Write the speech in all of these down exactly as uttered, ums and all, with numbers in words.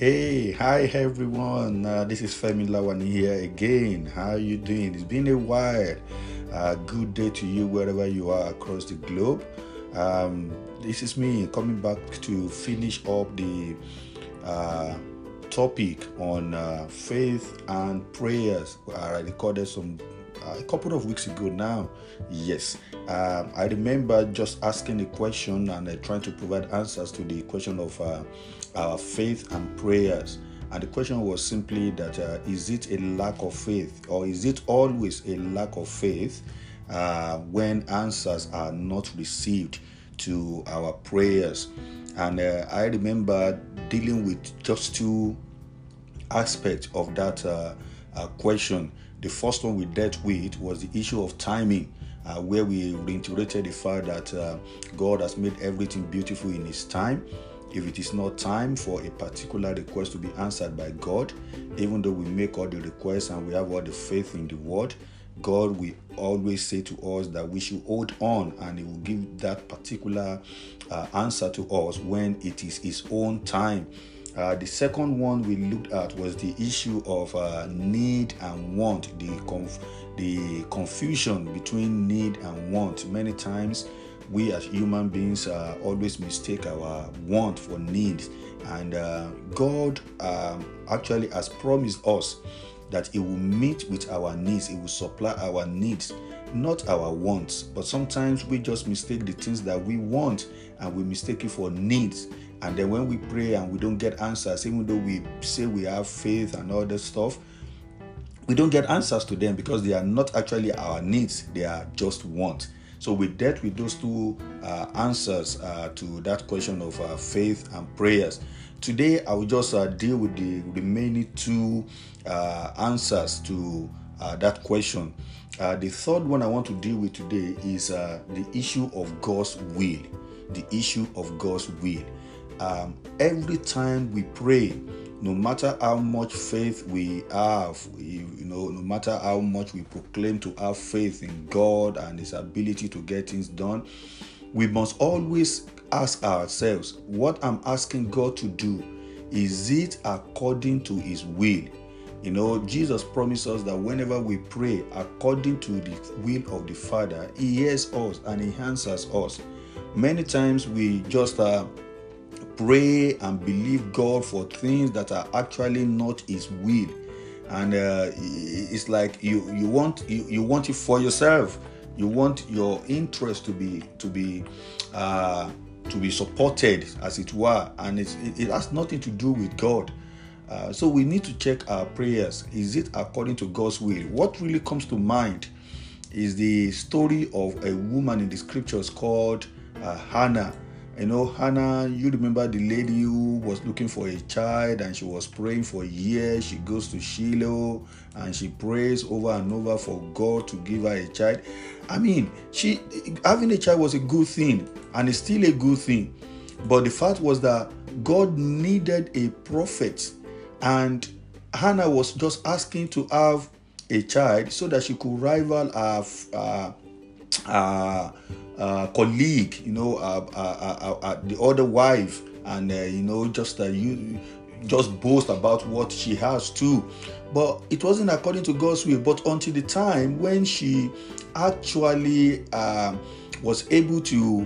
Hey, hi everyone. Uh, this is Femi Lawani here again. How are you doing? It's been a while. Uh, good day to you wherever you are across the globe. Um, this is me coming back to finish up the uh, topic on uh, faith and prayers. I recorded some uh, a couple of weeks ago now. Yes, um, I remember just asking a question and uh, trying to provide answers to the question of uh, our faith and prayers. And the question was simply that uh, is it a lack of faith, or is it always a lack of faith uh, when answers are not received to our prayers? And uh, I remember dealing with just two aspects of that uh, uh, question. The first one we dealt with was the issue of timing, uh, where we reiterated the fact that uh, God has made everything beautiful in His time. If it is not time for a particular request to be answered by God, even though we make all the requests and we have all the faith in the world, God will always say to us that we should hold on, and He will give that particular uh, answer to us when it is His own time. Uh, the second one we looked at was the issue of uh, need and want, the, conf- the confusion between need and want. Many times, we as human beings uh, always mistake our want for need. And uh, God uh, actually has promised us that He will meet with our needs. He will supply our needs, not our wants. But sometimes we just mistake the things that we want, and we mistake it for needs. And then when we pray and we don't get answers, even though we say we have faith and all that stuff, we don't get answers to them because they are not actually our needs. They are just wants. So we dealt with those two uh, answers uh, to that question of uh, faith and prayers. Today, I will just uh, deal with the remaining two uh, answers to uh, that question. Uh, the third one I want to deal with today is uh, the issue of God's will. The issue of God's will. Um, every time we pray, no matter how much faith we have, you know, no matter how much we proclaim to have faith in God and His ability to get things done, we must always ask ourselves, what I'm asking God to do, is it according to His will? You know, Jesus promised us that whenever we pray according to the will of the Father, He hears us and He answers us. Many times we just uh, pray and believe God for things that are actually not His will, and uh, it's like you you want you, you want it for yourself. You want your interest to be to be uh, to be supported, as it were, and it's, it it has nothing to do with God. Uh, so we need to check our prayers. Is it according to God's will? What really comes to mind is the story of a woman in the scriptures called uh, Hannah. You know, Hannah, you remember the lady who was looking for a child, and she was praying for years. She goes to Shiloh and she prays over and over for God to give her a child. I mean, she having a child was a good thing, and it's still a good thing. But the fact was that God needed a prophet, and Hannah was just asking to have a child so that she could rival her uh, uh, uh, colleague, you know, uh, uh, uh, uh, uh, the other wife, and uh, you know, just uh, you just boast about what she has too. But it wasn't according to God's will. But until the time when she actually uh, was able to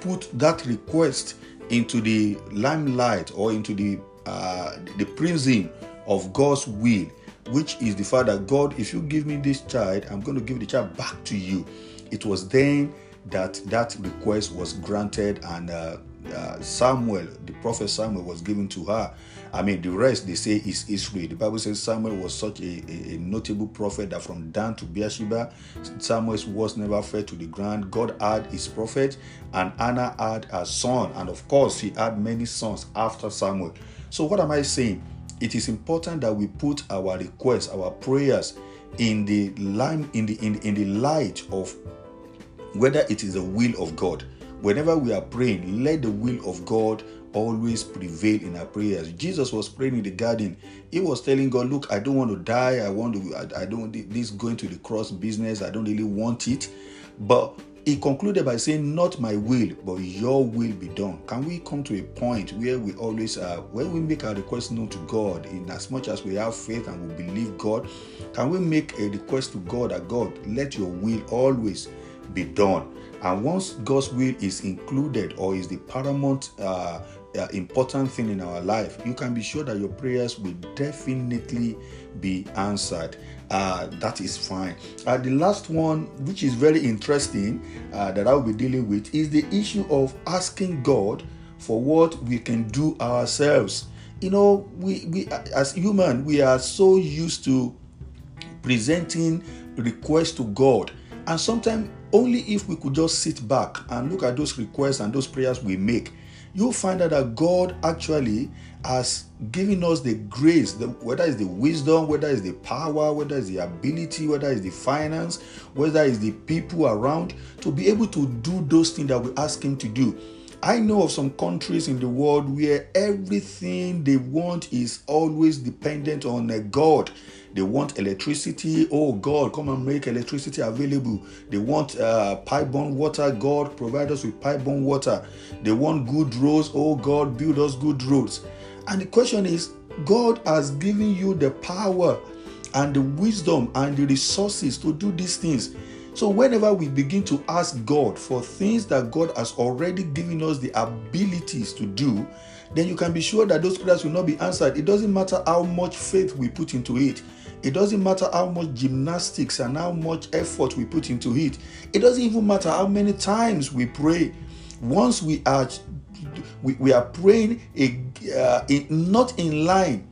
put that request into the limelight, or into the uh, the prism of God's will, which is the fact that, God, if you give me this child, I'm going to give the child back to you. It was then that that request was granted, and uh, uh, Samuel, the prophet Samuel, was given to her. I mean, the rest, they say, is history. The Bible says Samuel was such a, a, a notable prophet that from Dan to Beersheba, Samuel's words never fell to the ground. God had his prophet, and Hannah had her son. And of course, he had many sons after Samuel. So what am I saying? It is important that we put our requests, our prayers, in the line, in the in, in the light of whether it is the will of God. Whenever we are praying, let the will of God always prevail in our prayers. Jesus was praying in the garden. He was telling God, "Look, I don't want to die. I want to. I, I don't this going to the cross business. I don't really want it." But He concluded by saying, "Not my will, but your will be done." Can we come to a point where we always are, when we make our request known to God, in as much as we have faith and we believe God, can we make a request to God that, "God, let your will always be done"? And once God's will is included or is the paramount uh, uh, important thing in our life, you can be sure that your prayers will definitely be answered. Uh, that is fine. Uh, the last one, which is very interesting, uh, that I will be dealing with, is the issue of asking God for what we can do ourselves. You know, we, we as human, we are so used to presenting requests to God. And sometimes, only if we could just sit back and look at those requests and those prayers we make, you'll find out that God actually has given us the grace, the, whether it's the wisdom, whether it's the power, whether it's the ability, whether it's the finance, whether it's the people around, to be able to do those things that we ask Him to do. I know of some countries in the world where everything they want is always dependent on a God. They want electricity. Oh, God, come and make electricity available. They want uh, pipe-borne water. God, provide us with pipe-borne water. They want good roads. Oh, God, build us good roads. And the question is, God has given you the power and the wisdom and the resources to do these things. So whenever we begin to ask God for things that God has already given us the abilities to do, then you can be sure that those prayers will not be answered. It doesn't matter how much faith we put into it. It doesn't matter how much gymnastics and how much effort we put into it. It doesn't even matter how many times we pray. Once we are we, we are praying a, uh, a, not in line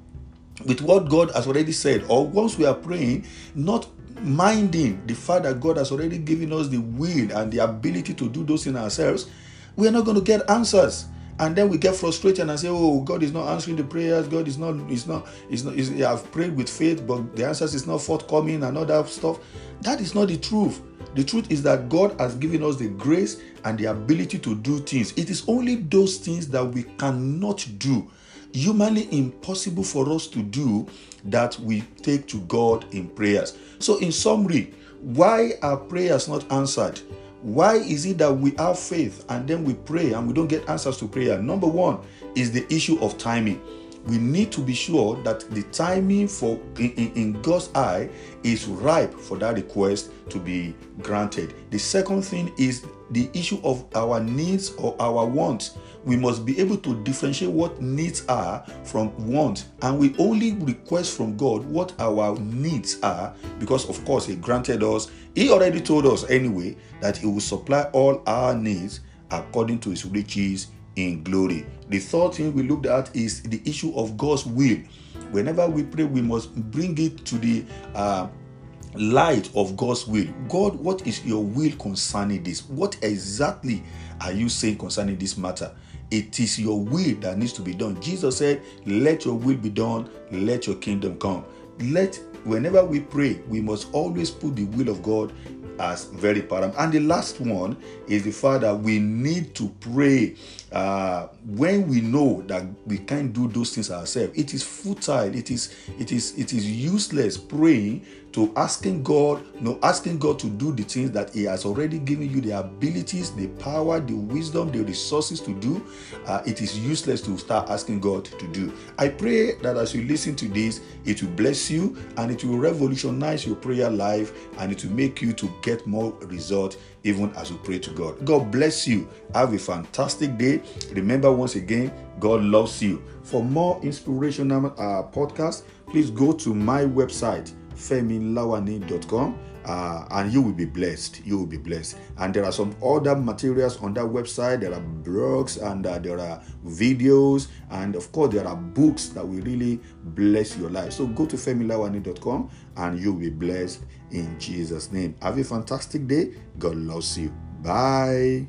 with what God has already said, or once we are praying not minding the fact that God has already given us the will and the ability to do those in ourselves, we are not going to get answers. And then we get frustrated and say, "Oh, God is not answering the prayers. God is not, is not, is not, is, I've prayed with faith, but the answers is not forthcoming," and all that stuff. That is not the truth. The truth is that God has given us the grace and the ability to do things. It is only those things that we cannot do, humanly impossible for us to do, that we take to God in prayers. So in summary, why are prayers not answered? Why is it that we have faith and then we pray and we don't get answers to prayer? Number one is the issue of timing. We need to be sure that the timing for in, in God's eye is ripe for that request to be granted. The second thing is the issue of our needs or our wants. We must be able to differentiate what needs are from wants, and we only request from God what our needs are, because of course He granted us, He already told us anyway, that He will supply all our needs according to His riches in glory. The third thing we looked at is the issue of God's will. Whenever we pray, we must bring it to the uh, light of God's will. God, what is your will concerning this? What exactly are you saying concerning this matter? It is your will that needs to be done. Jesus said, "Let your will be done, let your kingdom come." Let whenever we pray, we must always put the will of God as very paramount. And the last one is the fact that we need to pray uh, when we know that we can't do those things ourselves. It is futile. It is it is it is useless praying to asking God, no, asking God to do the things that He has already given you the abilities, the power, the wisdom, the resources to do. Uh, it is useless to start asking God to do. I pray that as you listen to this, it will bless you and it will revolutionize your prayer life, and it will make you to get more results even as you pray to God. God bless you. Have a fantastic day. Remember once again, God loves you. For more inspirational uh, podcasts, please go to my website, femi lawani dot com, uh, and you will be blessed. You will be blessed. And there are some other materials on that website. There are blogs, and uh, there are videos, and of course there are books that will really bless your life. So go to femi lawani dot com and you'll be blessed in Jesus' name. Have a fantastic day. God loves you. Bye.